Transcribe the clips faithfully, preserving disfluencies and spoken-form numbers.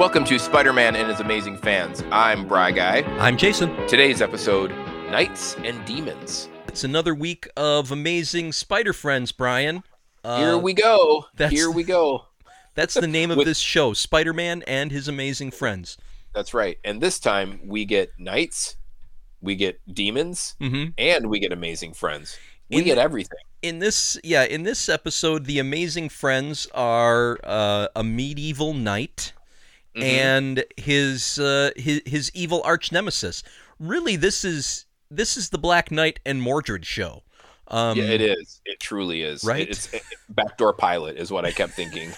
Welcome to Spider-Man and His Amazing Fans. I'm BriGuy. I'm Jason. Today's episode, Knights and Demons. It's another week of Amazing Spider Friends, Brian. Uh, Here we go. Here we go. That's the name of With, this show, Spider-Man and His Amazing Friends. That's right. And this time we get knights, we get demons, mm-hmm. and we get amazing friends. We in, get everything. In this, yeah, in this episode, the amazing friends are uh, a medieval knight mm-hmm. and his, uh, his his evil arch nemesis. Really, this is this is the Black Knight and Mordred show. Um, yeah, it is. It truly is. Right. It's it, backdoor pilot is what I kept thinking.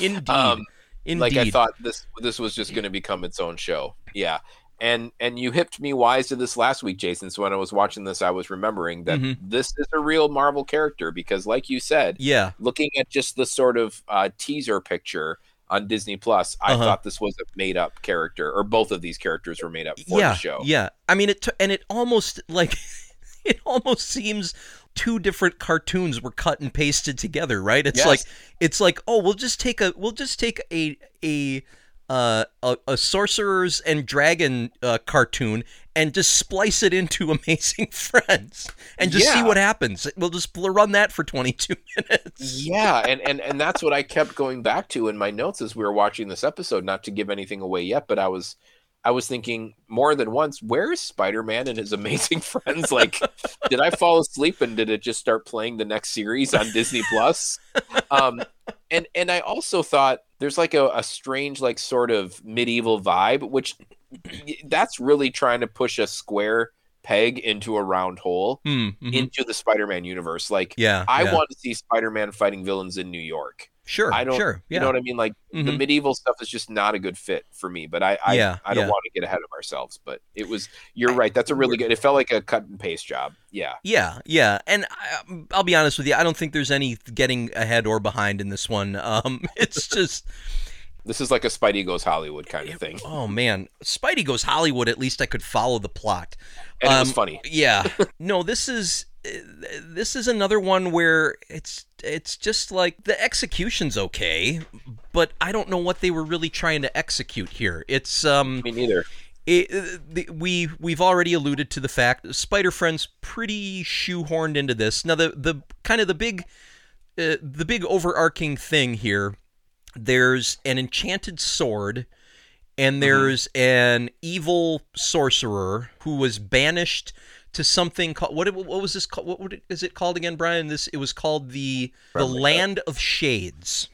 Indeed. Um, Indeed. Like I thought this this was just going to become its own show. Yeah. And and you hipped me wise to this last week, Jason. So when I was watching this, I was remembering that mm-hmm. this is a real Marvel character because, like you said, yeah. looking at just the sort of uh, teaser picture on Disney Plus, I uh-huh. thought this was a made-up character, or both of these characters were made up for yeah, the show. Yeah. I mean, it t- and it almost like it almost seems two different cartoons were cut and pasted together, right? It's yes. like it's like oh, we'll just take a we'll just take a a uh, a, a Sorcerers and Dragon uh, cartoon and just splice it into Amazing Friends and just yeah. see what happens. We'll just we'll run that for twenty-two minutes. Yeah, and, and and that's what I kept going back to in my notes as we were watching this episode. Not to give anything away yet, but I was. I was thinking more than once, where is Spider-Man and His Amazing Friends? Like, did I fall asleep and did it just start playing the next series on Disney Plus? Um, and and I also thought there's like a, a strange, like sort of medieval vibe, which that's really trying to push a square peg into a round hole mm-hmm. into the Spider-Man universe. Like, yeah, I yeah. want to see Spider-Man fighting villains in New York. Sure, I don't, sure. Yeah. You know what I mean? Like mm-hmm. the medieval stuff is just not a good fit for me, but I I, yeah, I don't yeah. want to get ahead of ourselves. But it was, you're I, right. That's a really good, it felt like a cut and paste job. Yeah. Yeah, yeah. And I, I'll be honest with you. I don't think there's any getting ahead or behind in this one. Um, It's just. This is like a Spidey Goes Hollywood kind of thing. Oh, man. Spidey Goes Hollywood, at least I could follow the plot. And um, it was funny. Yeah. No, this is. This is another one where it's it's just like the execution's okay, but I don't know what they were really trying to execute here. It's um, me neither. It, the, we we've already alluded to the fact Spider Friends pretty shoehorned into this. Now the the kind of the big uh, the big overarching thing here. There's an enchanted sword, and there's mm-hmm. an evil sorcerer who was banished to something called what? What was this called? What is it called again, Brian? This it was called the the Land of Shades.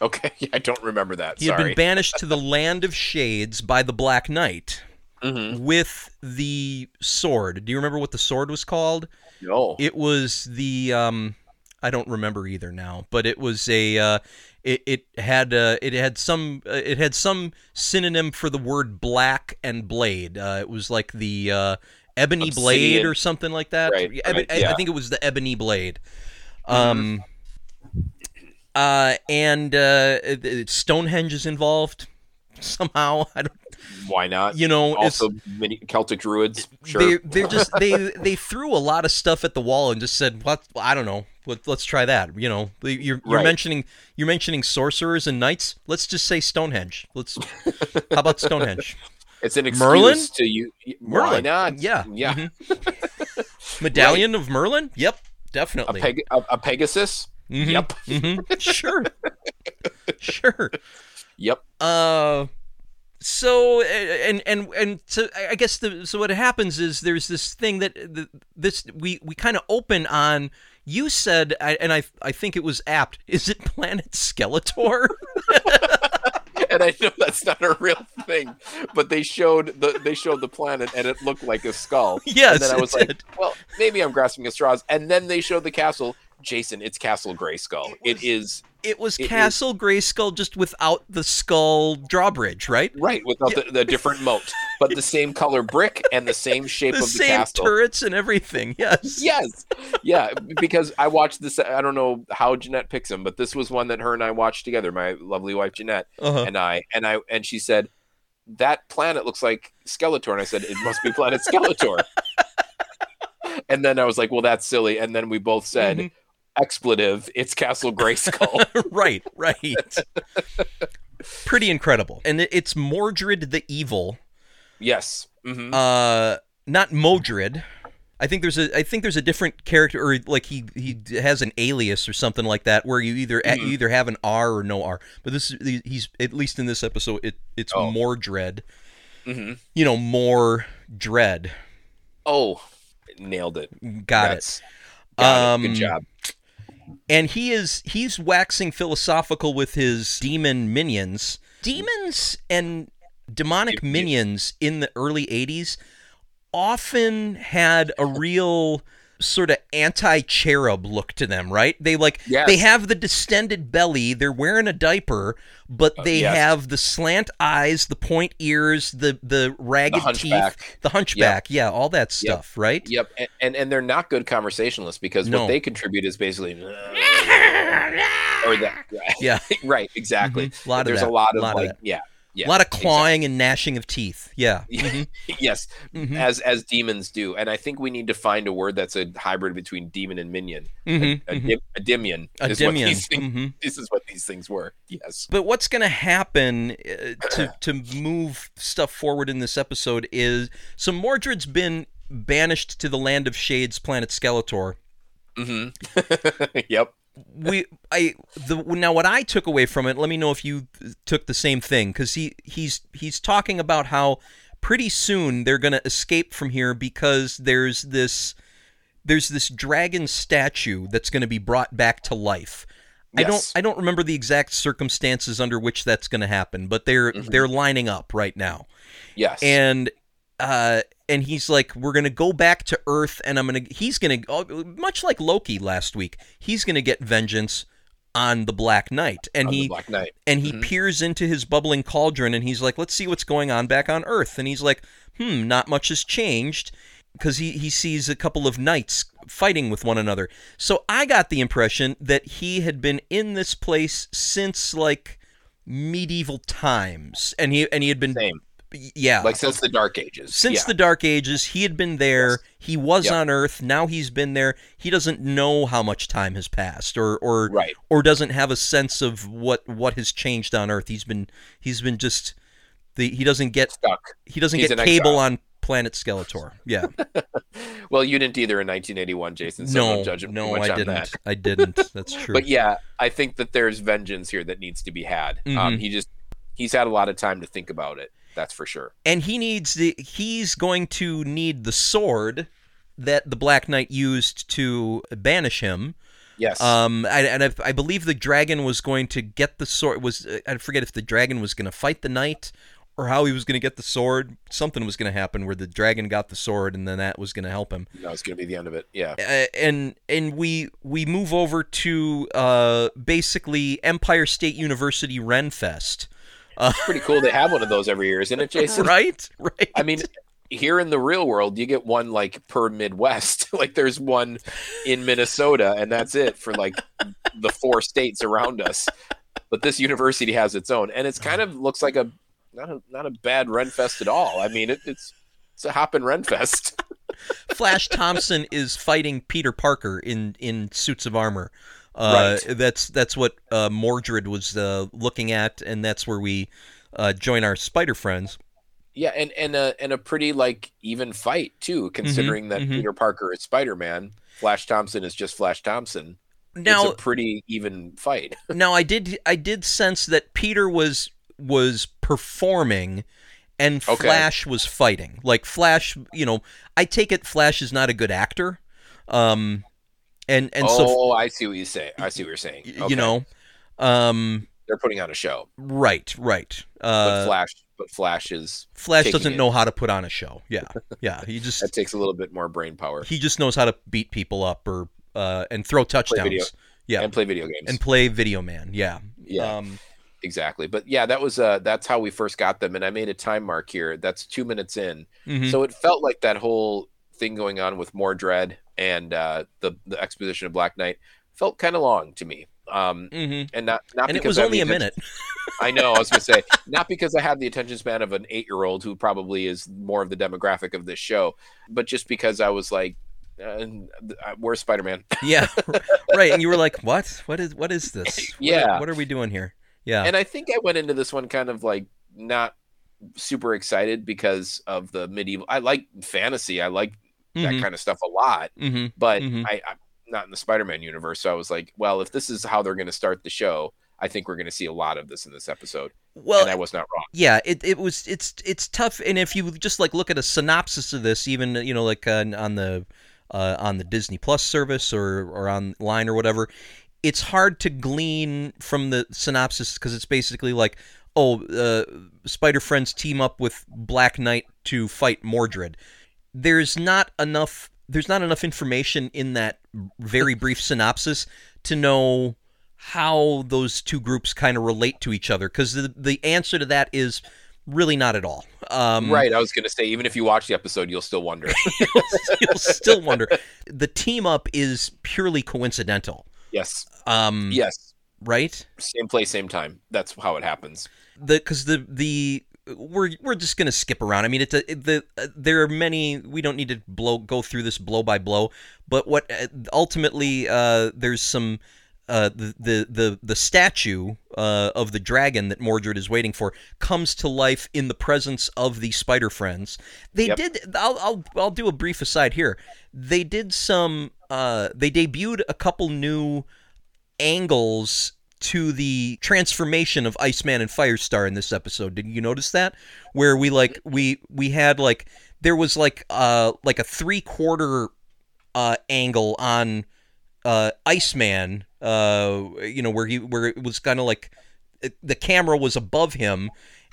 Okay, I don't remember that. He sorry. had been banished to the Land of Shades by the Black Knight mm-hmm. with the sword. Do you remember what the sword was called? No, it was the um, I don't remember either now. But it was a uh, it it had uh, it had some uh, it had some synonym for the word black and blade. Uh, it was like the uh, Ebony Obsidian. Blade or something like that. Right, Eb- right, yeah. I think it was the Ebony Blade. Um, uh, and uh, Stonehenge is involved somehow. I don't. Why not? You know, also many Celtic druids. Sure, they they just they they threw a lot of stuff at the wall and just said, "What? I don't know. Let, let's try that." You know, you're, you're right. mentioning you're mentioning sorcerers and knights. Let's just say Stonehenge. Let's. How about Stonehenge? It's an excuse Merlin? to you. Merlin. Why not? Yeah. Yeah. Mm-hmm. Medallion right. of Merlin? Yep, definitely. A, Peg- a, a Pegasus? Mm-hmm. Yep. Mm-hmm. Sure. Sure. Yep. Uh, so, and and and so I guess the so what happens is there's this thing that the, this we, we kind of open on. You said, and I I think it was apt. Is it Planet Skeletor? And I know that's not a real thing, but they showed the they showed the planet, and it looked like a skull. Yes, and then I was like, it. well, maybe I'm grasping at straws. And then they showed the castle. Jason, it's Castle Grayskull. It, was, it is. It was it Castle is, Grayskull, just without the skull drawbridge, right? Right, without yeah. the, the different moat, but the same color brick and the same shape the of the same castle, turrets and everything. Yes, yes, yeah. Because I watched this. I don't know how Jeanette picks them, but this was one that her and I watched together. My lovely wife Jeanette uh-huh. and I, and I, and she said that planet looks like Skeletor, and I said it must be Planet Skeletor. And then I was like, well, that's silly. And then we both said. Mm-hmm. Expletive! It's Castle Grayskull. Right, right. pretty incredible. And it's Mordred the Evil. Yes. Mm-hmm. Uh, not Mordred. I think there's a I think there's a different character, or like he, he has an alias or something like that, where you either mm-hmm. you either have an R or no R. But this is, he's at least in this episode it it's oh. Mordred. Mm-hmm. You know, more dread. Oh, nailed it. Got That's, it. Got um, it. Good job. And he is he's waxing philosophical with his demon minions. Demons and demonic it, minions in the early eighties often had a real sort of anti-cherub look to them, right? They like yes. they have the distended belly, they're wearing a diaper, but they uh, yes. have the slant eyes, the point ears, the the ragged the teeth, the hunchback, yep. yeah, all that stuff, yep. right? Yep, and, and and they're not good conversationalists because no. what they contribute is basically or that, right? Yeah, right, exactly. Mm-hmm. A lot There's of that. a lot of a lot like, of yeah. Yeah, a lot of clawing exactly. and gnashing of teeth. Yeah. Mm-hmm. yes, mm-hmm. as as demons do. And I think we need to find a word that's a hybrid between demon and minion. Mm-hmm. A, a, mm-hmm. dim, a dimion. A is dimion. What these things, mm-hmm. This is what these things were. Yes. But what's going to happen uh, to to move stuff forward in this episode is, so Mordred's been banished to the Land of Shades, Planet Skeletor. Mm-hmm. yep. We, I, the now what I took away from it. Let me know if you took the same thing, because he, he's he's talking about how pretty soon they're gonna escape from here because there's this there's this dragon statue that's gonna be brought back to life. Yes. I don't I don't remember the exact circumstances under which that's gonna happen, but they're mm-hmm. they're lining up right now. Yes, and. Uh, and he's like, we're going to go back to Earth, and I'm going to, he's going to, much like Loki last week, he's going to get vengeance on the Black Knight. And on he, the Black Knight. And he mm-hmm. peers into his bubbling cauldron, and he's like, let's see what's going on back on Earth. And he's like, hmm, not much has changed, because he, he sees a couple of knights fighting with one another. So I got the impression that he had been in this place since, like, medieval times. And he, and he had been... Same. Yeah. Like since the Dark Ages. Since yeah. the Dark Ages, he had been there. He was yep. on Earth. Now he's been there. He doesn't know how much time has passed or or, right. or doesn't have a sense of what, what has changed on Earth. He's been he's been just the he doesn't get stuck. He doesn't he's get cable on Planet Skeletor. Yeah. Well, you didn't either in nineteen eighty-one, Jason. So no, don't judge him no, I didn't. That. I didn't. That's true. But yeah, I think that there's vengeance here that needs to be had. Mm-hmm. Um, he just he's had a lot of time to think about it. That's for sure. And he needs the, he's going to need the sword that the Black Knight used to banish him. Yes. Um. I, and I, I believe the dragon was going to get the sword. Was I forget if the dragon was going to fight the knight or how he was going to get the sword. Something was going to happen where the dragon got the sword, and then that was going to help him. That was going to be the end of it. Yeah. Uh, and and we we move over to uh basically Empire State University Renfest. It's pretty cool to have one of those every year, isn't it, Jason? Right, right. I mean, here in the real world, you get one like per Midwest. Like there's one in Minnesota, and that's it for like the four states around us. But this university has its own, and it's kind of looks like a not a not a bad Renfest at all. I mean, it, it's it's a hoppin' Renfest. Flash Thompson is fighting Peter Parker in in suits of armor. Uh, right. That's that's what uh, Mordred was uh, looking at, and that's where we uh, join our spider friends. Yeah, and and a and a pretty like even fight too, considering mm-hmm, that mm-hmm. Peter Parker is Spider-Man, Flash Thompson is just Flash Thompson. Now, it's a pretty even fight. Now, I did I did sense that Peter was was performing, and okay. Flash was fighting. Like Flash, you know, I take it Flash is not a good actor. Um. And and oh, so oh, I see what you say. I see what you're saying. Okay. You know, um, they're putting on a show. Right, right. Uh, but Flash, but Flash is Flash doesn't it. know how to put on a show. Yeah, yeah. He just that takes a little bit more brain power. He just knows how to beat people up or uh, and throw touchdowns. Yeah, and play video games and play Video Man. Yeah, yeah. Um, exactly. But yeah, that was uh, that's how we first got them. And I made a time mark here. That's two minutes in. Mm-hmm. So it felt like that whole thing going on with Mordred and uh, the the exposition of Black Knight felt kind of long to me, um, mm-hmm. and not not and because it was I only a minute. I know I was going to say not because I had the attention span of an eight year old who probably is more of the demographic of this show, but just because I was like, uh, "Where's Spider-Man?" Yeah, right. And you were like, "What? What is what is this? What yeah, are, what are we doing here?" Yeah. And I think I went into this one kind of like not super excited because of the medieval. I like fantasy. I like mm-hmm. that kind of stuff a lot, mm-hmm. but mm-hmm. I, I'm not in the Spider-Man universe. So I was like, well, if this is how they're going to start the show, I think we're going to see a lot of this in this episode. Well, and I was not wrong. Yeah, it it was it's it's tough. And if you just like look at a synopsis of this, even you know like uh, on the uh, on the Disney Plus service or or online or whatever, it's hard to glean from the synopsis because it's basically like, oh, uh, Spider Friends team up with Black Knight to fight Mordred. There's not enough. There's not enough information in that very brief synopsis to know how those two groups kind of relate to each other, because the the answer to that is really not at all. Um, right, I was going to say, even if you watch the episode, you'll still wonder. you'll, you'll still wonder. The team up is purely coincidental. Yes. Um, yes. Right? Same place, same time. That's how it happens. The because the the we're we're just going to skip around. I mean, it's a, it, the uh, there are many. We don't need to blow go through this blow by blow. But what uh, ultimately uh, there's some. Uh, the, the, the, the statue uh, of the dragon that Mordred is waiting for comes to life in the presence of the Spider Friends. They yep. did. I'll, I'll I'll do a brief aside here. They did some. Uh, they debuted a couple new angles to the transformation of Iceman and Firestar in this episode. Did you notice that? Where we like we we had like there was like uh like a three quarter uh, angle on uh, Iceman. Uh, you know where he where it was kind of like the camera was above him,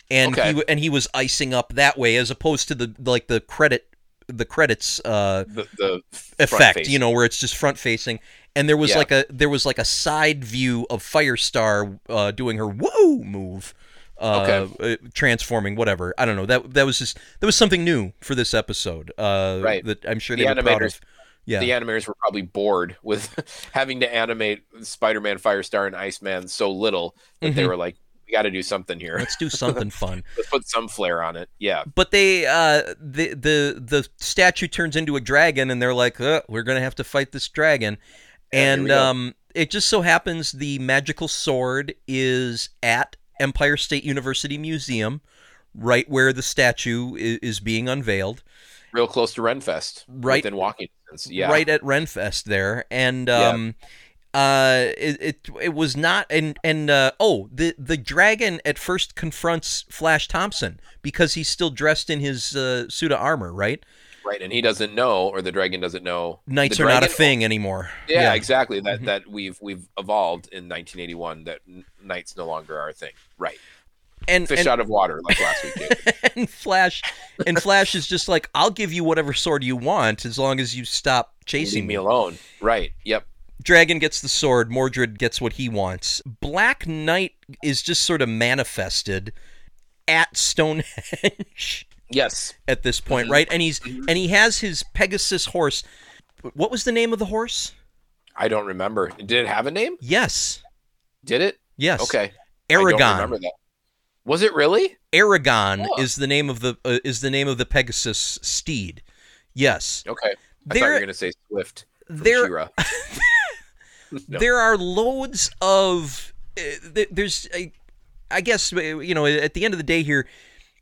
and okay. he and he was icing up that way as opposed to the like the credit the credits uh the, the effect you know where it's just front facing, and there was yeah. like a there was like a side view of Firestar uh, doing her whoa move, uh, okay. transforming whatever I don't know that that was just that was something new for this episode uh, right that I'm sure the they were proud of. Yeah. The animators were probably bored with having to animate Spider-Man, Firestar, and Iceman so little that mm-hmm. they were like, we got to do something here. Let's do something fun. Let's put some flair on it. Yeah. But they, uh, the, the, the statue turns into a dragon, and they're like, uh, we're going to have to fight this dragon. And, and um, it just so happens the magical sword is at Empire State University Museum, right where the statue is, is being unveiled. Real close to Renfest. Right. Within walking. Yeah. Right at Renfest there, and um, yeah. uh, it, it it was not, and and uh, oh, the the dragon at first confronts Flash Thompson because he's still dressed in his uh, suit of armor, right? Right, and he doesn't know, or the dragon doesn't know. Knights are not a thing anymore. Yeah, yeah. exactly. That mm-hmm. that we've we've evolved in nineteen eighty-one. That knights no longer are a thing. Right. And, Fish and, out of water like last week did. And Flash, and Flash is just like, I'll give you whatever sword you want as long as you stop chasing me. Leave me alone. Right. Yep. Dragon gets the sword. Mordred gets what he wants. Black Knight is just sort of manifested at Stonehenge. Yes. At this point, right? And he's and he has his Pegasus horse. What was the name of the horse? I don't remember. Did it have a name? Yes. Did it? Yes. Okay. Aragorn. I don't remember that. Was it really? Aragorn oh. is the name of the uh, is the name of the Pegasus steed. Yes. Okay. I there, thought you were going to say Swift. There, no. there are loads of uh, there's I, I guess you know at the end of the day here,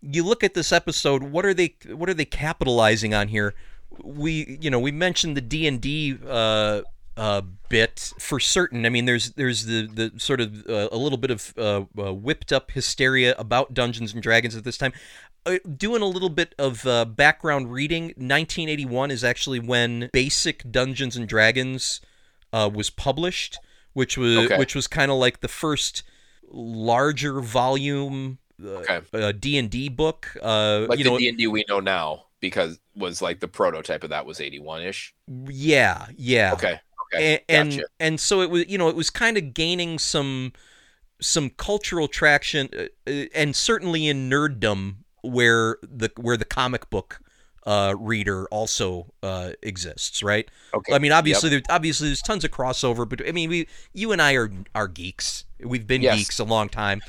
you look at this episode. What are they? What are they capitalizing on here? We you know we mentioned the D and D uh, uh, bit for certain. I mean, there's there's the, the sort of uh, a little bit of uh, uh, whipped up hysteria about Dungeons and Dragons at this time. Uh, doing a little bit of uh, background reading, nineteen eighty-one is actually when Basic Dungeons and Dragons uh, was published, which was okay. which was kind of like the first larger volume uh, okay. uh, D and D book. Uh, like you the know, D and D we know now, because was like the prototype of that was eighty-one-ish. Yeah, yeah. Okay. Okay, and gotcha. and so it was, you know, it was kind of gaining some some cultural traction, uh, and certainly in nerddom, where the where the comic book uh, reader also uh, exists, right? Okay. I mean, obviously, yep. there, obviously, there's tons of crossover, but I mean, we, you and I are are geeks. We've been yes. geeks a long time.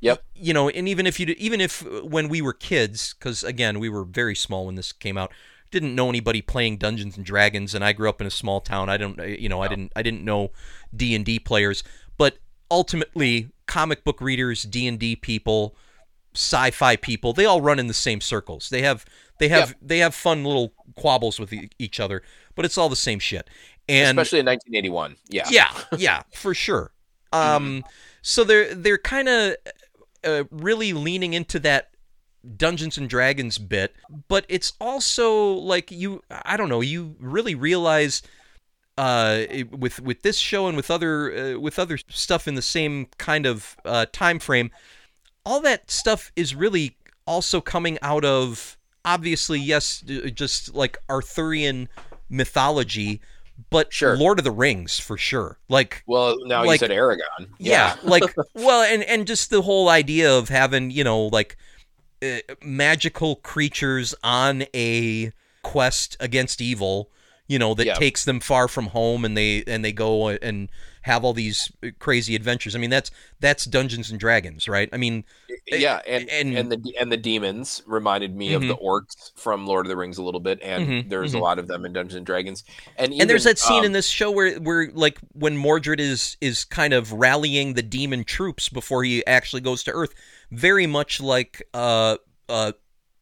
Yep. You know, and even if you, even if when we were kids, because again, we were very small when this came out. Didn't know anybody playing Dungeons and Dragons, and I grew up in a small town. I don't, you know, no. I didn't, I didn't know D and D players. But ultimately comic book readers, D and D people, sci-fi people, they all run in the same circles. They have they have yep. they have fun little quabbles with e- each other, but it's all the same shit. And especially in nineteen eighty-one. Yeah. Yeah, yeah, for sure. Um mm. so they're they're kind of uh, really leaning into that Dungeons and Dragons bit, but it's also like you I don't know, you really realize uh with with this show and with other uh, with other stuff in the same kind of uh time frame, all that stuff is really also coming out of, obviously, yes, just like Arthurian mythology, but sure. Lord of the Rings for sure. Like, well, now like, you said Aragorn. Yeah, yeah. Like, well, and and just the whole idea of having, you know, like Uh, magical creatures on a quest against evil, you know, that yeah. takes them far from home, and they and they go and have all these crazy adventures. I mean, that's that's Dungeons and Dragons, right? I mean, yeah, and and, and the and the demons reminded me mm-hmm. of the orcs from Lord of the Rings a little bit, and mm-hmm, there's mm-hmm. a lot of them in Dungeons and Dragons. And even, and there's that scene um, in this show where where like when Mordred is is kind of rallying the demon troops before he actually goes to Earth. Very much like uh, uh,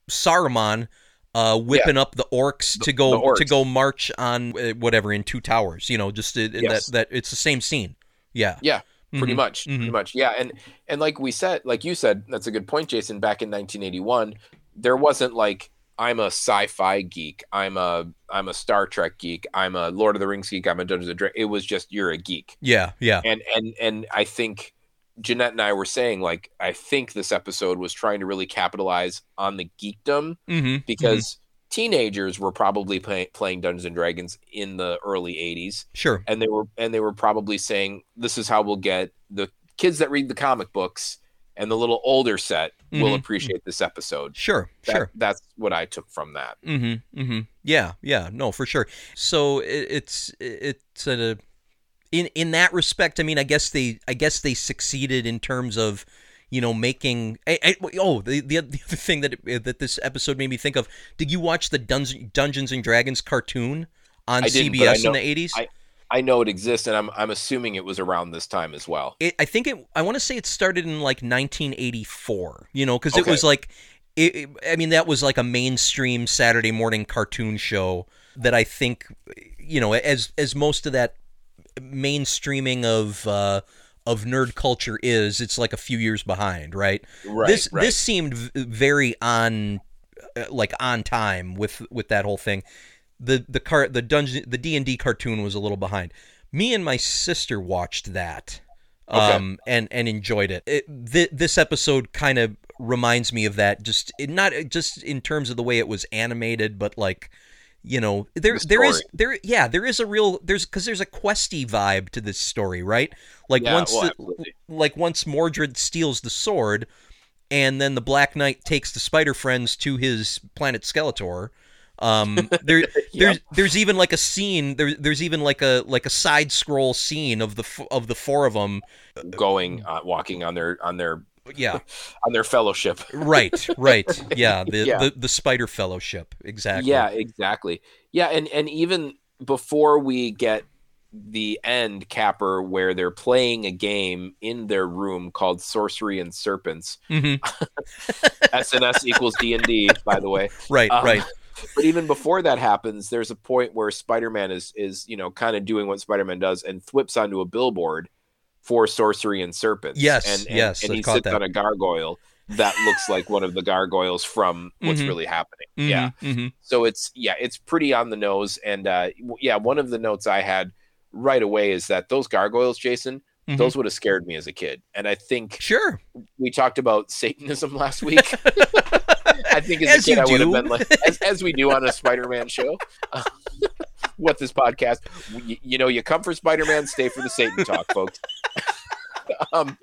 Saruman uh, whipping yeah. up the orcs to go orcs. to go march on uh, whatever in Two Towers, you know, just in yes. that, that it's the same scene. Yeah, yeah, pretty mm-hmm. much, mm-hmm. pretty much. Yeah, and and like we said, like you said, that's a good point, Jason. Back in nineteen eighty-one, there wasn't like, I'm a sci-fi geek, I'm a I'm a Star Trek geek, I'm a Lord of the Rings geek, I'm a Dungeons and Dragons. It was just, you're a geek. Yeah, yeah. And and and I think Jeanette and I were saying, like, I think this episode was trying to really capitalize on the geekdom mm-hmm. because mm-hmm. teenagers were probably play, playing Dungeons and Dragons in the early eighties. Sure. And they were, and they were probably saying, this is how we'll get the kids that read the comic books and the little older set mm-hmm. will appreciate this episode. Sure. That, sure. That's what I took from that. Mm-hmm. Mm-hmm. Yeah. Yeah. No, for sure. So it, it's, it, it's a, In in that respect, I mean, I guess they I guess they succeeded in terms of, you know, making. I, I, oh, the, the the other thing that that this episode made me think of. Did you watch the Dun- Dungeons and Dragons cartoon on C B S know, in the eighties? I, I know it exists, and I'm I'm assuming it was around this time as well. It, I think it. I want to say it started in like nineteen eighty-four. You know, because okay. it was like, it, it, I mean, that was like a mainstream Saturday morning cartoon show that I think, you know, as as most of that mainstreaming of uh, of nerd culture is, it's like a few years behind, right? Right. This right. this seemed very on uh, like on time with with that whole thing. The the car the dungeon the D and D cartoon was a little behind. Me and my sister watched that, um, okay. and and enjoyed it. it th- this episode kind of reminds me of that, just not just in terms of the way it was animated, but like, you know, there there is there yeah there is a real there's because there's a questy vibe to this story, right? Like yeah, once well, the, like once Mordred steals the sword, and then the Black Knight takes the Spider Friends to his planet Skeletor. Um, there yep. there's there's even like a scene there there's even like a like a side scroll scene of the of the four of them going uh, walking on their on their yeah on their fellowship. right right yeah the, yeah the the spider fellowship. Exactly. Yeah, exactly. Yeah. And and even before we get the end capper where they're playing a game in their room called Sorcery and Serpents, mm-hmm. S and S equals D and D, by the way. Right. um, right but even before that happens, there's a point where Spider-Man is is you know kind of doing what Spider-Man does and flips onto a billboard for Sorcery and Serpents. Yes, and, and, yes. And he sits that. on a gargoyle that looks like one of the gargoyles from what's mm-hmm. really happening. Mm-hmm. Yeah. Mm-hmm. So it's, yeah, it's pretty on the nose. And uh, yeah, one of the notes I had right away is that those gargoyles, Jason, mm-hmm. those would have scared me as a kid. And I think sure. we talked about Satanism last week. I think as, as a kid, I would have been like, as, as we do on a Spider-Man show. Um, what this podcast, you, you know, you come for Spider-Man, stay for the Satan talk, folks. Um,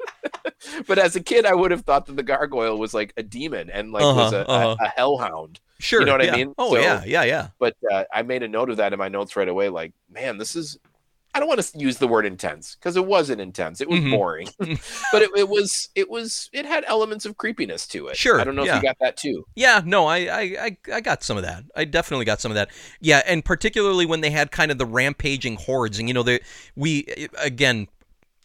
but as a kid, I would have thought that the gargoyle was like a demon and like uh-huh, was a, uh-huh. a, a hellhound. Sure. You know what yeah. I mean? Oh, so, yeah, yeah, yeah. But uh, I made a note of that in my notes right away. Like, man, this is, I don't want to use the word intense because it wasn't intense. It was mm-hmm. boring, but it, it was, it was, it had elements of creepiness to it. Sure. I don't know yeah. if you got that too. Yeah, no, I, I, I got some of that. I definitely got some of that. Yeah. And particularly when they had kind of the rampaging hordes and, you know, they, we, again,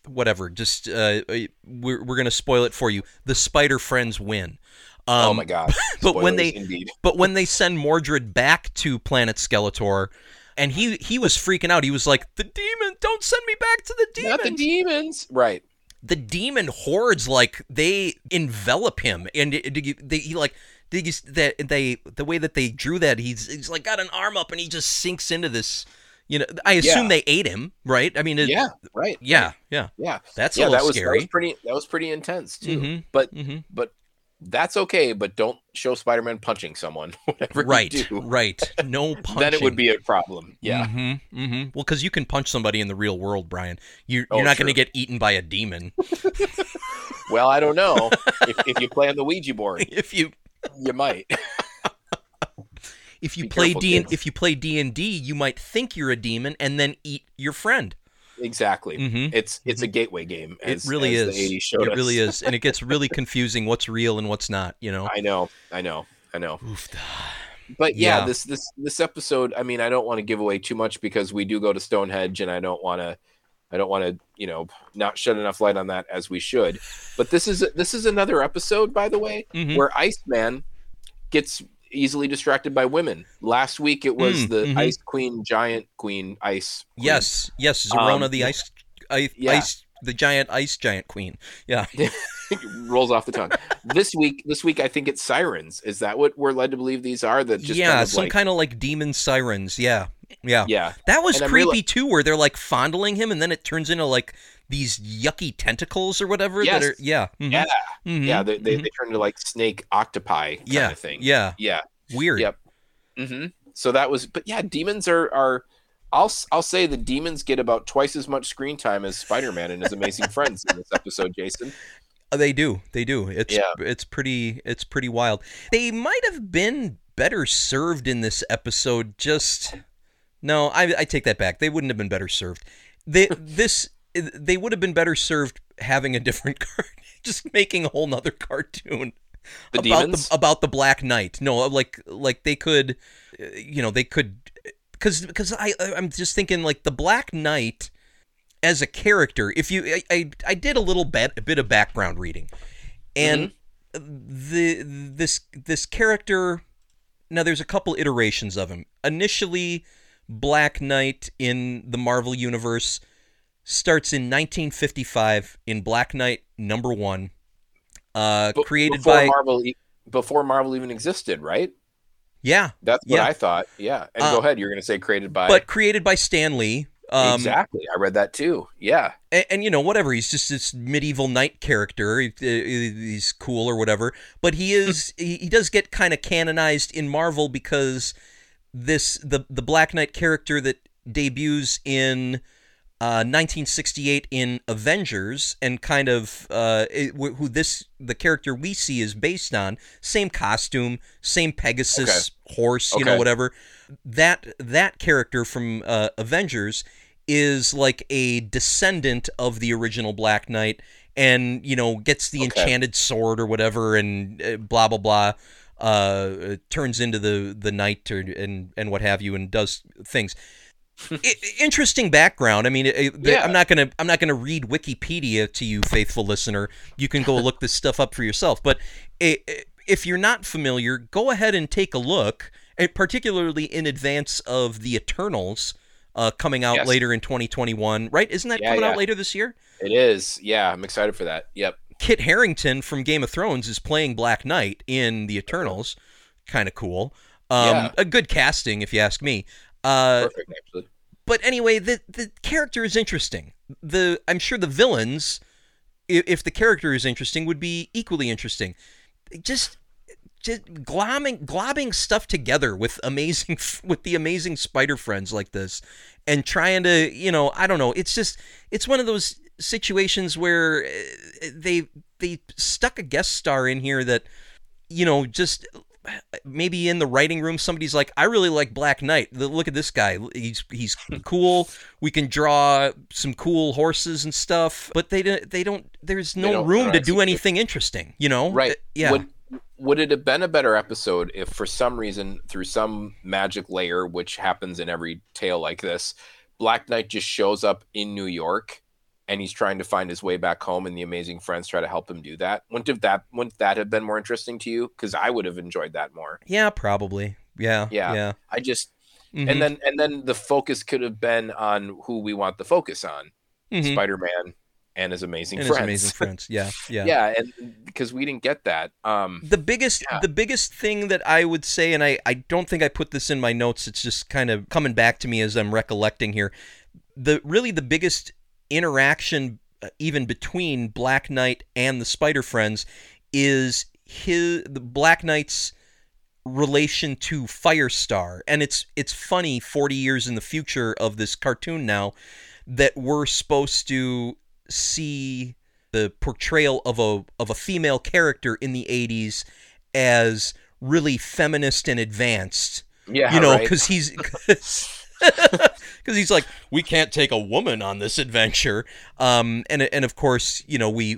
whatever. Just uh, we're we're gonna spoil it for you. The Spider Friends win. Um, oh my god! Spoilers, but when they indeed. but when they send Mordred back to Planet Skeletor, and he he was freaking out. He was like, "The demon! Don't send me back to the demons! Not the demons!" Right. The demon hordes, like, they envelop him, and they, they he like they that they the way that they drew that he's he's like got an arm up, and he just sinks into this. You know, I assume yeah. they ate him, right? I mean, it, yeah, right, yeah, yeah, yeah. That's yeah, a little that was, scary. That was pretty. That was pretty intense too. Mm-hmm. But mm-hmm. but that's okay. But don't show Spider-Man punching someone. Whatever. Right, you do. right. No punching. Then it would be a problem. Yeah. Mm-hmm, mm-hmm. Well, because you can punch somebody in the real world, Brian. You, oh, you're not sure. going to get eaten by a demon. Well, I don't know. if, if you play on the Ouija board, if you, you might. If you Be play D, if you play D and D, you might think you're a demon and then eat your friend. Exactly. Mm-hmm. It's it's a gateway game. As, it really as is. The eighties showed it us. really is, and it gets really confusing. What's real and what's not. You know. I know. I know. I know. Oof. But yeah, yeah, this this this episode. I mean, I don't want to give away too much because we do go to Stonehenge, and I don't want to. I don't want to, you know, not shed enough light on that as we should. But this is this is another episode, by the way, mm-hmm. where Iceman gets easily distracted by women. Last week it was mm, the mm-hmm. ice queen, giant queen, ice queen. Yes, yes, Zerona, um, the ice, ice, yeah. ice, the giant ice giant queen. Yeah, rolls off the tongue. This week, this week I think it's sirens. Is that what we're led to believe these are? That just yeah, kind of some like... kind of like demon sirens. Yeah, yeah, yeah. That was and creepy real... too, where they're like fondling him, and then it turns into like these yucky tentacles or whatever. Yes. That are, yeah. Mm-hmm. Yeah. Mm-hmm. Yeah. They, they, mm-hmm. they turn into like snake octopi kind yeah. of thing. Yeah. Yeah. Weird. Yep. Mm-hmm. So that was, but yeah, demons are, are, I'll, I'll say the demons get about twice as much screen time as Spider-Man and His Amazing Friends in this episode, Jason. They do. They do. It's, yeah. it's pretty, it's pretty wild. They might have been better served in this episode. Just, no, I, I take that back. They wouldn't have been better served. They, this, They would have been better served having a different card, just making a whole nother cartoon the about demons? the about the Black Knight. No, like like they could, you know, they could, because because I I'm just thinking like the Black Knight as a character. If you I I, I did a little bit a bit of background reading, and mm-hmm. the this this character. Now there's a couple iterations of him. Initially, Black Knight in the Marvel universe starts in nineteen fifty-five in Black Knight number one, uh, Be- created before by Marvel. E- before Marvel even existed, right? Yeah, that's what yeah. I thought. Yeah, and uh, go ahead. You're going to say created by, but created by Stan Lee. Um, exactly, I read that too. Yeah, and, and you know whatever. He's just this medieval knight character. He, he's cool or whatever, but he is he, he does get kind of canonized in Marvel because this the the Black Knight character that debuts in. Uh, nineteen sixty-eight in Avengers, and kind of uh, it, who this the character we see is based on, same costume, same Pegasus okay. horse, you okay. know, whatever. That that character from uh, Avengers is like a descendant of the original Black Knight, and you know gets the okay. enchanted sword or whatever, and uh, blah blah blah. Uh, turns into the the knight or, and and what have you, and does things. It, interesting background. I mean, it, yeah. I'm not gonna I'm not gonna read Wikipedia to you, faithful listener. You can go look this stuff up for yourself. But it, it, if you're not familiar, go ahead and take a look, particularly in advance of the Eternals uh, coming out yes. later in twenty twenty-one. Right? Isn't that yeah, coming yeah. out later this year? It is. Yeah, I'm excited for that. Yep. Kit Harington from Game of Thrones is playing Black Knight in the Eternals. Kind of cool. Um, yeah. A good casting, if you ask me. Uh, Perfect, actually. But anyway, the the character is interesting. The I'm sure the villains, if, if the character is interesting, would be equally interesting. Just just globbing globbing stuff together with amazing with the amazing Spider Friends like this, and trying to you know I don't know. It's just it's one of those situations where they they stuck a guest star in here that you know just. Maybe in the writing room, somebody's like, "I really like Black Knight. Look at this guy. He's he's cool. We can draw some cool horses and stuff." But they don't. They don't. There's no don't, room to do anything it. interesting. You know, right? Yeah. Would, would it have been a better episode if, for some reason, through some magic layer, which happens in every tale like this, Black Knight just shows up in New York and he's trying to find his way back home, and the Amazing Friends try to help him do that. Wouldn't have that wouldn't that have been more interesting to you? Because I would have enjoyed that more. Yeah, probably. Yeah, yeah. yeah. I just mm-hmm. and then and then the focus could have been on who we want the focus on, mm-hmm. Spider-Man and his amazing and friends. His amazing friends. Yeah, yeah, yeah. And because we didn't get that. Um, the biggest, yeah. the biggest thing that I would say, and I, I don't think I put this in my notes. It's just kind of coming back to me as I'm recollecting here. The really the biggest interaction uh, even between Black Knight and the Spider Friends is his the Black Knight's relation to Firestar, and it's it's funny forty years in the future of this cartoon now that we're supposed to see the portrayal of a of a female character in the eighties as really feminist and advanced. Yeah, you know, because right. he's. Cause, because he's like, we can't take a woman on this adventure, um, and and of course, you know, we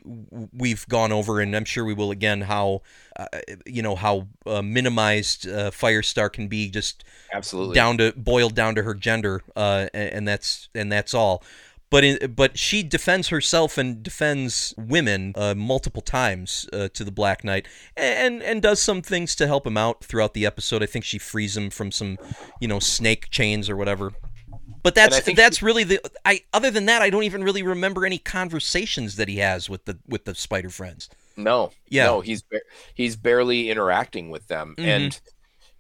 we've gone over, and I'm sure we will again, how uh, you know how uh, minimized uh, Firestar can be, just absolutely down to boiled down to her gender, uh, and, and that's and that's all. But in, but she defends herself and defends women uh, multiple times uh, to the Black Knight, and and does some things to help him out throughout the episode. I think she frees him from some, you know, snake chains or whatever. But that's that's she, really the I. Other than that, I don't even really remember any conversations that he has with the with the Spider Friends. No, yeah, no, he's he's barely interacting with them, mm-hmm. and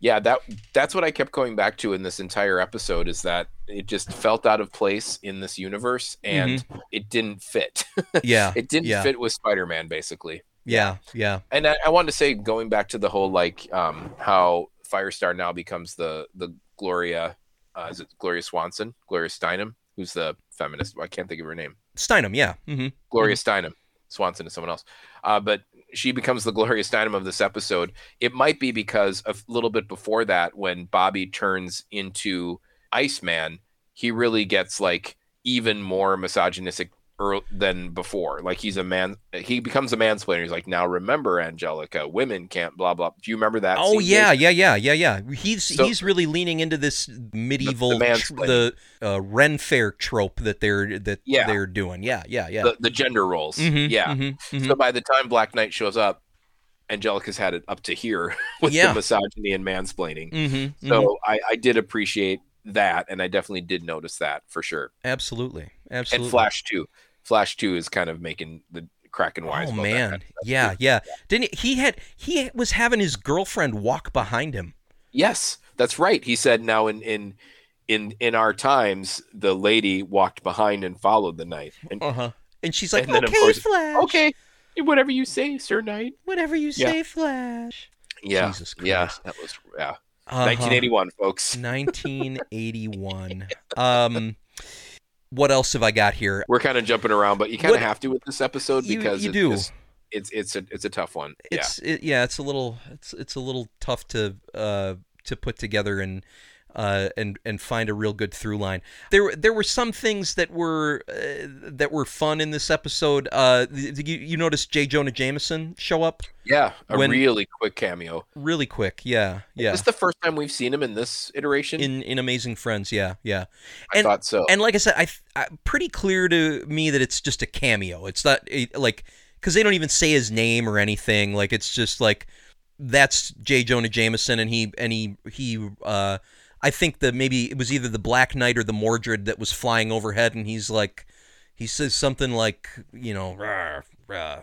yeah, that that's what I kept going back to in this entire episode, is that it just felt out of place in this universe, and mm-hmm. it didn't fit. Yeah. It didn't yeah. fit with Spider-Man, basically. Yeah. Yeah. And I, I wanted to say, going back to the whole, like, um, how Firestar now becomes the, the Gloria, uh, is it Gloria Swanson? Gloria Steinem? Who's the feminist? I can't think of her name. Steinem. Yeah. Mm-hmm. Gloria mm-hmm. Steinem. Swanson is someone else. Uh, but she becomes the Gloria Steinem of this episode. It might be because a little bit before that, when Bobby turns into Iceman, he really gets like even more misogynistic early than before. Like, he's a man, he becomes a mansplainer. He's like, now remember, Angelica, women can't blah blah. Do you remember that? Oh yeah, yeah, yeah, yeah, yeah. He's so, he's really leaning into this medieval the, the uh, Ren Faire trope that they're that yeah. they're doing. Yeah, yeah, yeah. The, the gender roles. Mm-hmm, yeah. Mm-hmm, mm-hmm. So by the time Black Knight shows up, Angelica's had it up to here with yeah. the misogyny and mansplaining. Mm-hmm, so mm-hmm. I, I did appreciate that, and I definitely did notice that for sure. Absolutely, absolutely. And Flash too. Flash two is kind of making the cracking wise. Oh man, kind of yeah, yeah. Didn't he, he had he was having his girlfriend walk behind him? Yes, that's right. He said, "Now in in in in our times, the lady walked behind and followed the knight." And, uh-huh. and she's like, and "Okay, course, Flash. Okay, whatever you say, Sir Knight. Whatever you say, yeah. Flash." Yeah, Jesus Christ. yeah. That was yeah. Uh-huh. nineteen eighty-one, folks. nineteen eighty-one. Um, what else have I got here? We're kind of jumping around, but you kind of have to with this episode because you, you do. It's, it's it's a it's a tough one. It's yeah, it, yeah it's a little it's it's a little tough to uh to put together and uh and and find a real good through line. There there were some things that were uh, that were fun in this episode. Uh, you, you noticed J. Jonah Jameson show up? Yeah, a when, really quick cameo. Really quick, yeah, yeah. Is this the first time we've seen him in this iteration? In in Amazing Friends, yeah, yeah. And, I thought so. And like I said, I, I pretty clear to me that it's just a cameo. It's not it, like, because they don't even say his name or anything. Like, it's just like, that's J. Jonah Jameson, and he and he he. Uh, I think that maybe it was either the Black Knight or the Mordred that was flying overhead, and he's like, he says something like, you know, rah, rah,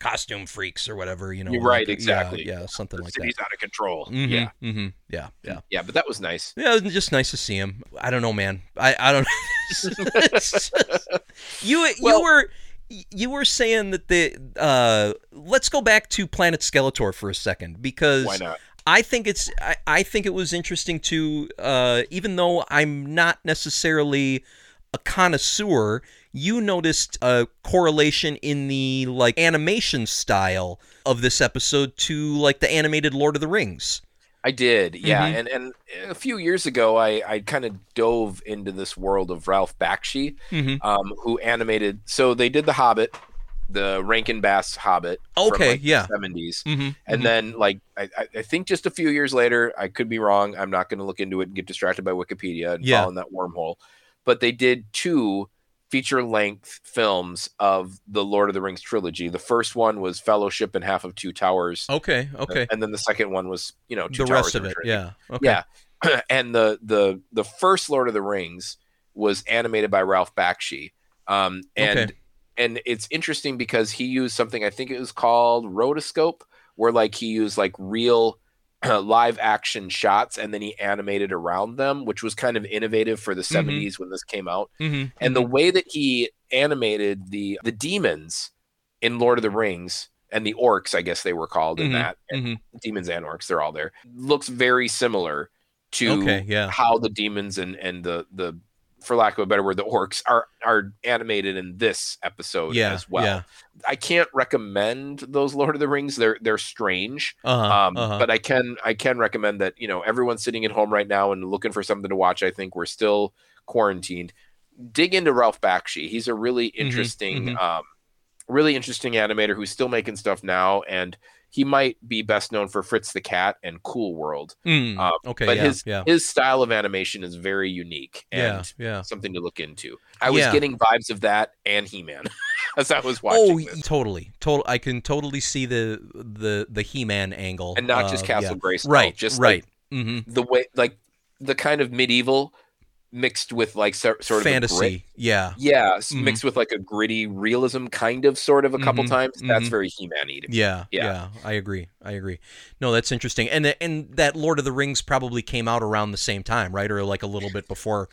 costume freaks or whatever, you know. You're right, like, exactly. Yeah, yeah, something the like that. He's out of control. Mm-hmm, yeah. Mm-hmm, yeah, yeah. Yeah, but that was nice. Yeah, it was just nice to see him. I don't know, man. I, I don't know. just, you well, you were you were saying that the uh, let's go back to Planet Skeletor for a second, because why not? I think it's. I, I think it was interesting to, uh, even though I'm not necessarily a connoisseur, you noticed a correlation in the like animation style of this episode to like the animated Lord of the Rings. I did, yeah. Mm-hmm. And and a few years ago, I, I kind of dove into this world of Ralph Bakshi, mm-hmm. um, who animated. So they did The Hobbit. The Rankin Bass Hobbit. Okay, like yeah. The seventies. Mm-hmm, and mm-hmm. then, like, I, I think just a few years later, I could be wrong. I'm not going to look into it and get distracted by Wikipedia and yeah. fall in that wormhole. But they did two feature-length films of the Lord of the Rings trilogy. The first one was Fellowship and Half of Two Towers. Okay, okay. And then the second one was, you know, Two the Towers. The rest of it, yeah. Okay. Yeah. And the, the the first Lord of the Rings was animated by Ralph Bakshi. Um, and okay. And it's interesting because he used something, I think it was called rotoscope, where like he used like real uh, live action shots and then he animated around them, which was kind of innovative for the mm-hmm. seventies when this came out. Mm-hmm. And the way that he animated the the demons in Lord of the Rings and the orcs, I guess they were called mm-hmm. in that, and mm-hmm. demons and orcs, they're all there, looks very similar to okay, yeah. how the demons and, and the, the, for lack of a better word, the orcs are, are animated in this episode yeah, as well. Yeah. I can't recommend those Lord of the Rings. They're, they're strange. Uh-huh, um, uh-huh. But I can, I can recommend that, you know, everyone sitting at home right now and looking for something to watch. I think we're still quarantined. Dig into Ralph Bakshi. He's a really interesting, mm-hmm, mm-hmm. um, really interesting animator who's still making stuff now. And he might be best known for Fritz the Cat and Cool World. Mm, um, okay, but yeah, his yeah. his style of animation is very unique and yeah, yeah. something to look into. I was yeah. getting vibes of that and He-Man as I was watching. Oh, this. totally, totally. I can totally see the the the He-Man angle, and not uh, just Castle yeah. Grayskull, right? Just right. Like mm-hmm. the way, like the kind of medieval mixed with like so, sort fantasy. of fantasy. Yeah, yeah, mm-hmm. mixed with like a gritty realism, kind of, sort of a couple mm-hmm. times. That's mm-hmm. very He-Man-y to me. Yeah, yeah, yeah. I agree. I agree. No, that's interesting. And the, and that Lord of the Rings probably came out around the same time, right, or like a little bit before.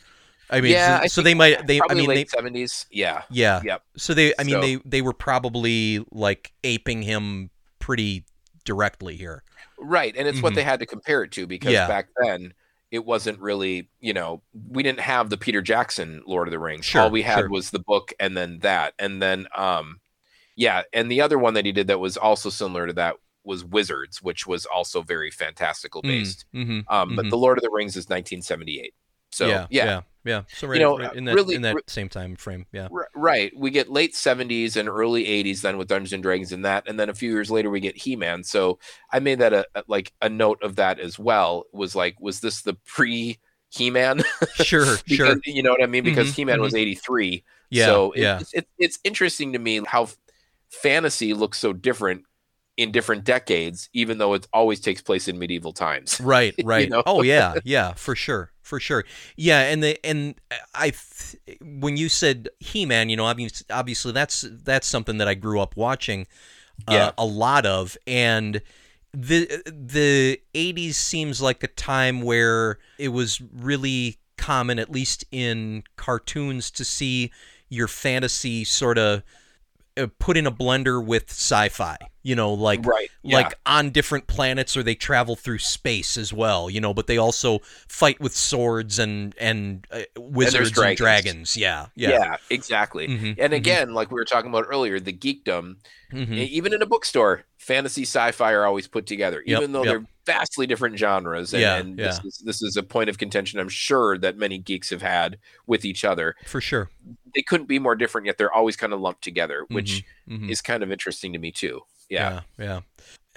I mean, yeah, so, I so they might. They, I mean, late seventies. Yeah, yeah, yep. So they, I mean, so. they they were probably like aping him pretty directly here. Right, and it's mm-hmm. what they had to compare it to, because yeah. back then. It wasn't really, you know, we didn't have the Peter Jackson Lord of the Rings. Sure, All we had sure. was the book and then that. And then, um, yeah. And the other one that he did that was also similar to that was Wizards, which was also very fantastical based. Mm-hmm, um, mm-hmm. But the Lord of the Rings is nineteen seventy-eight. So, yeah. Yeah. yeah, yeah. So, right, you know, right in that, really, in that re- same time frame. Yeah. R- right. We get late seventies and early eighties then with Dungeons and Dragons and that. And then a few years later, we get He-Man. So, I made that a, a like a note of that as well. Was like, was this the pre He-Man? Sure. because, sure. You know what I mean? Because mm-hmm, He-Man mm-hmm. was eighty-three. Yeah. So, it, yeah. It's, it, it's interesting to me how f- fantasy looks so different in different decades, even though it always takes place in medieval times. Right, right. You know? Oh, yeah, yeah, for sure, for sure. Yeah, and the and I, when you said He-Man, you know, obviously, obviously that's that's something that I grew up watching uh, yeah. a lot of, and the the eighties seems like a time where it was really common, at least in cartoons, to see your fantasy sort of put in a blender with sci-fi, you know, like right, yeah. like on different planets, or they travel through space as well, you know, but they also fight with swords and and uh, wizards and dragons. and dragons. Yeah, yeah, yeah, exactly. Mm-hmm, and again, mm-hmm. like we were talking about earlier, the geekdom, mm-hmm. even in a bookstore, fantasy, sci-fi are always put together, even yep, though yep. they're vastly different genres. And, yeah, and this, yeah. is, this is a point of contention, I'm sure, that many geeks have had with each other. For sure. They couldn't be more different, yet they're always kind of lumped together, which mm-hmm, mm-hmm. is kind of interesting to me too. Yeah, yeah.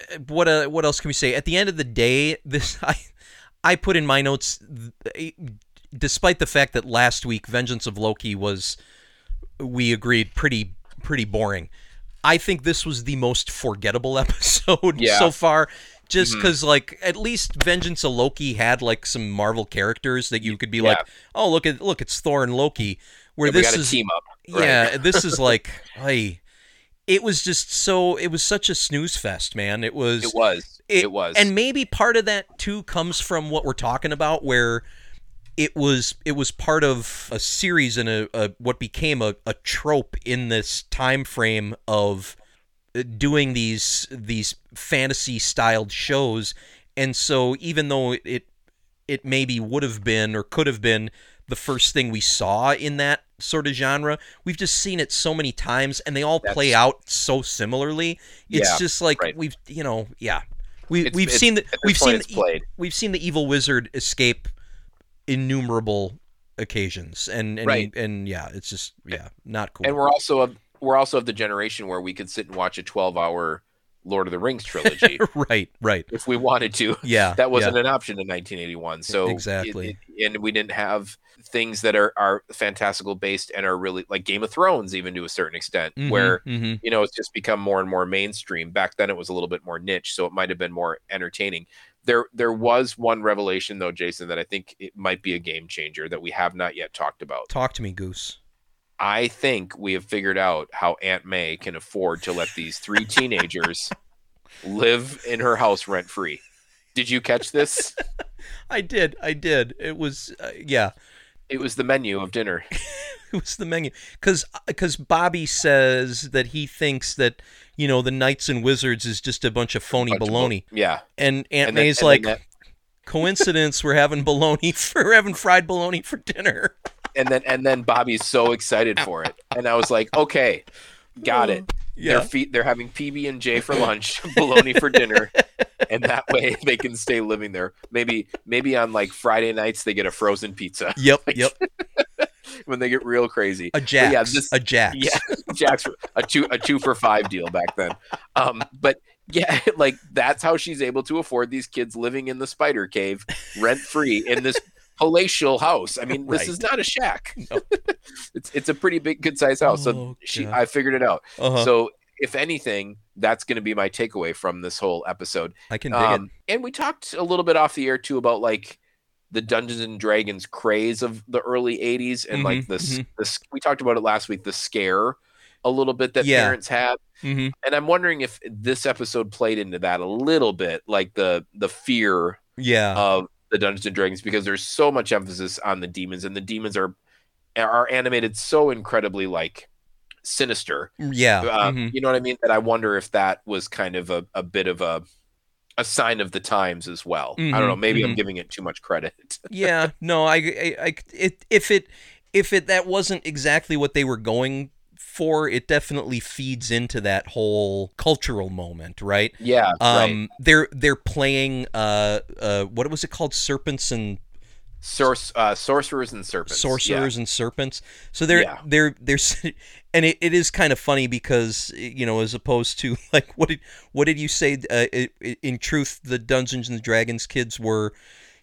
yeah. What uh, what else can we say? At the end of the day, this I I put in my notes, despite the fact that last week Vengeance of Loki was, we agreed, pretty pretty boring. I think this was the most forgettable episode yeah. so far, just because, mm-hmm. like, at least Vengeance of Loki had, like, some Marvel characters that you could be yeah. like, oh, look, at look, it's Thor and Loki, where yeah, this is... team up. Right? Yeah, this is like, hey, it was just so... It was such a snooze fest, man. It was... It was. It, it was. And maybe part of that, too, comes from what we're talking about, where it was it was part of a series and a, a what became a, a trope in this time frame of doing these these fantasy styled shows, and so even though it it maybe would have been or could have been the first thing we saw in that sort of genre, we've just seen it so many times, and they all That's, play out so similarly. It's yeah, just like right. we've you know yeah we it's, we've it's, seen the we've seen the, we've seen the evil wizard escape innumerable occasions, and and, right. and yeah, it's just yeah, not cool. And we're also a, we're also of the generation where we could sit and watch a twelve hour Lord of the Rings trilogy. Right, right. If we wanted to. Yeah. That wasn't yeah. an option in nineteen eighty-one. So exactly. It, it, and we didn't have things that are, are fantastical based and are really like Game of Thrones, even to a certain extent, mm-hmm, where, mm-hmm. you know, it's just become more and more mainstream. Back then it was a little bit more niche, so it might have been more entertaining. There, there was one revelation, though, Jason, that I think it might be a game changer that we have not yet talked about. Talk to me, Goose. I think we have figured out how Aunt May can afford to let these three teenagers live in her house rent free. Did you catch this? I did. I did. It was, uh, yeah. It was the menu of dinner. It was the menu. Because because Bobby says that he thinks that, you know, the Knights and Wizards is just a bunch of phony bunch baloney. Of bo- yeah. And Aunt and then, May's and like, that- coincidence, we're having baloney, for, we're having fried baloney for dinner. And then and then Bobby's so excited for it. And I was like, okay, got it. Yeah. Their feet, they're having P B and J for lunch, bologna for dinner. And that way they can stay living there. Maybe maybe on like Friday nights they get a frozen pizza. Yep, like, yep. When they get real crazy. A Jax. Yeah, this, a Jax. Yeah, Jax. A two, a two for five deal back then. Um, but yeah, like that's how she's able to afford these kids living in the spider cave rent free in this palatial house. I mean, this right. is not a shack. No. it's it's a pretty big, good sized house. So oh, she, I figured it out. Uh-huh. So if anything, that's going to be my takeaway from this whole episode. I can dig um, it. And we talked a little bit off the air too about like the Dungeons and Dragons craze of the early eighties, and mm-hmm, like this, mm-hmm. this. We talked about it last week. The scare, a little bit that yeah. parents have, mm-hmm. and I'm wondering if this episode played into that a little bit, like the the fear, yeah. of the Dungeons and Dragons, because there's so much emphasis on the demons, and the demons are are animated so incredibly like sinister, yeah uh, mm-hmm. you know what I mean, that I wonder if that was kind of a, a bit of a a sign of the times as well. Mm-hmm. I don't know, maybe mm-hmm. I'm giving it too much credit. yeah no I, I, I it, if it if it that wasn't exactly what they were going for, it definitely feeds into that whole cultural moment, right? Yeah. Um, right. They're they're playing uh uh what was it called? Serpents and Source uh, sorcerers and serpents. Sorcerers yeah. and serpents. So they're yeah. they're they're and it, it is kind of funny because, you know, as opposed to like what did what did you say? Uh, it, it, in truth, the Dungeons and Dragons kids were,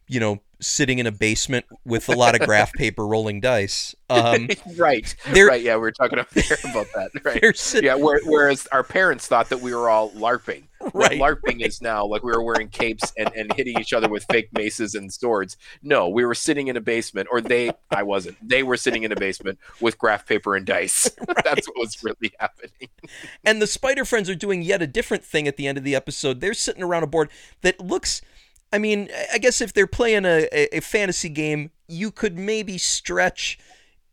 you know, sitting in a basement with a lot of graph paper rolling dice. Um, right. Right. Yeah. We were talking up there about that. Right. Sit- yeah. Whereas our parents thought that we were all LARPing. Right. What LARPing right. is now, like we were wearing capes and, and hitting each other with fake maces and swords. No, we were sitting in a basement, or they, I wasn't, they were sitting in a basement with graph paper and dice. Right. That's what was really happening. And the Spider Friends are doing yet a different thing at the end of the episode. They're sitting around a board that looks, I mean, I guess if they're playing a, a fantasy game, you could maybe stretch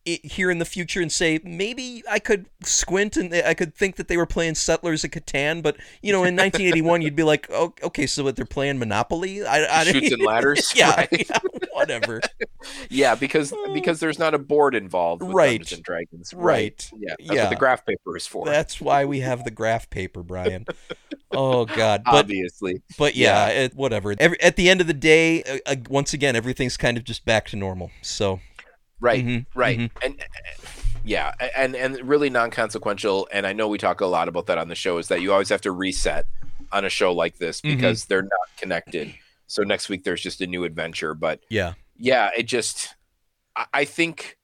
it here in the future and say, maybe I could squint and I could think that they were playing Settlers of Catan, but, you know, in nineteen eighty-one, you'd be like, oh, okay, so what, they're playing Monopoly? I, I, Shoots and ladders? Yeah, right. yeah, whatever. yeah, because because there's not a board involved with right. Dungeons and Dragons. Right. right. Yeah, that's yeah. what the graph paper is for. That's why we have the graph paper, Brian. Oh, God. But, obviously. But yeah, yeah. It, whatever. Every, at the end of the day, uh, uh, once again, everything's kind of just back to normal. So. Right. Mm-hmm, right. Mm-hmm. And yeah. And, and really non-consequential. And I know we talk a lot about that on the show, is that you always have to reset on a show like this because mm-hmm. they're not connected. So next week there's just a new adventure. But yeah, yeah, it just, I, I think,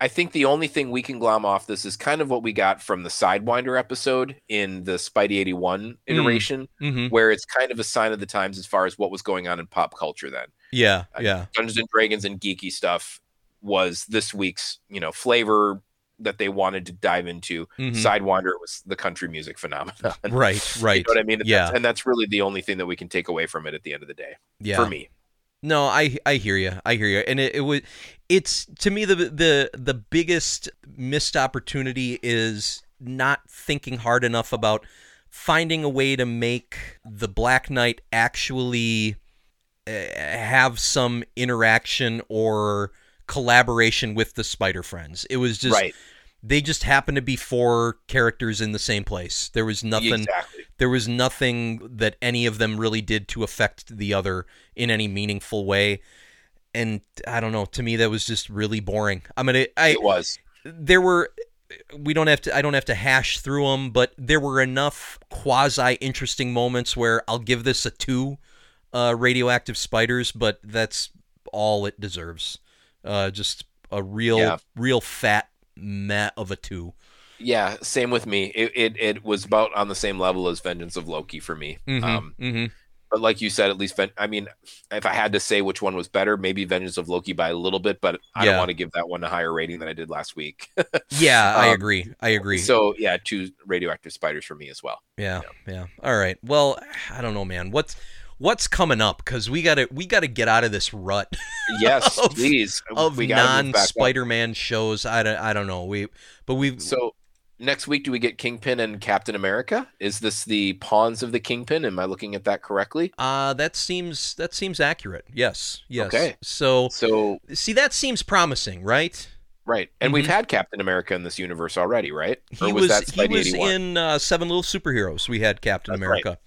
I think the only thing we can glom off this is kind of what we got from the Sidewinder episode in the Spidey eighty-one iteration, mm-hmm. where it's kind of a sign of the times as far as what was going on in pop culture then. Yeah. Uh, yeah. Dungeons and Dragons and geeky stuff was this week's, you know, flavor that they wanted to dive into. Mm-hmm. Sidewinder was the country music phenomenon. Right, right. You know what I mean? And yeah. That's, and that's really the only thing that we can take away from it at the end of the day. Yeah. For me. No, I I hear you. I hear you. And it, it was, it's to me the the the biggest missed opportunity is not thinking hard enough about finding a way to make the Black Knight actually uh, have some interaction or collaboration with the Spider Friends. It was just right. They just happened to be four characters in the same place. There was nothing exactly. There was nothing that any of them really did to affect the other in any meaningful way. And I don't know, to me that was just really boring. I mean it, I, it was there were we don't have to, I don't have to hash through them, but there were enough quasi interesting moments where I'll give this a two uh, radioactive spiders, but that's all it deserves. Uh, just a real, yeah. real fat meh of a two. Yeah, same with me. It, it it was about on the same level as Vengeance of Loki for me. Mm-hmm, um, mm-hmm. But like you said, at least, I mean, if I had to say which one was better, maybe Vengeance of Loki by a little bit, but I yeah. don't want to give that one a higher rating than I did last week. yeah, um, I agree. I agree. So yeah, two radioactive spiders for me as well. Yeah, yeah. yeah. All right. Well, I don't know, man. What's what's coming up? Because we gotta we gotta get out of this rut. yes, of, please. Of we non Spider-Man shows. I don't, I don't know. We but we so. Next week, do we get Kingpin and Captain America? Is this the Pawns of the Kingpin? Am I looking at that correctly? Uh, that seems that seems accurate. Yes, yes. Okay. So, so see, that seems promising, right? Right. And mm-hmm. we've had Captain America in this universe already, right? He or was, was that Spidey he was eighty-one? In uh, Seven Little Superheroes. We had Captain That's America. Right.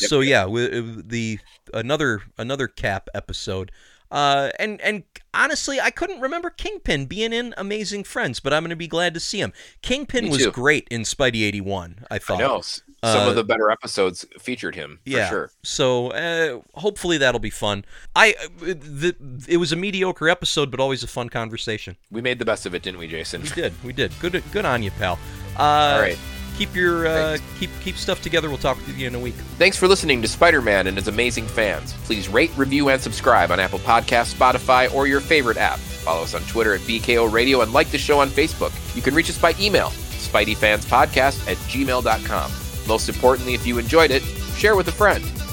Yep, so yep. yeah, we, the another another Cap episode. Uh, and, and honestly, I couldn't remember Kingpin being in Amazing Friends, but I'm going to be glad to see him. Kingpin Me was too. great in Spidey eighty-one, I thought. I know. Some uh, of the better episodes featured him, for yeah. sure. So uh, hopefully that'll be fun. I the, It was a mediocre episode, but always a fun conversation. We made the best of it, didn't we, Jason? We did. We did. Good good on you, pal. Uh, All right. Keep your uh, keep keep stuff together. We'll talk to you in a week. Thanks for listening to Spider-Man and His Amazing Fans. Please rate, review, and subscribe on Apple Podcasts, Spotify, or your favorite app. Follow us on Twitter at B K O Radio and like the show on Facebook. You can reach us by email, spideyfanspodcast at gmail dot com. Most importantly, if you enjoyed it, share with a friend.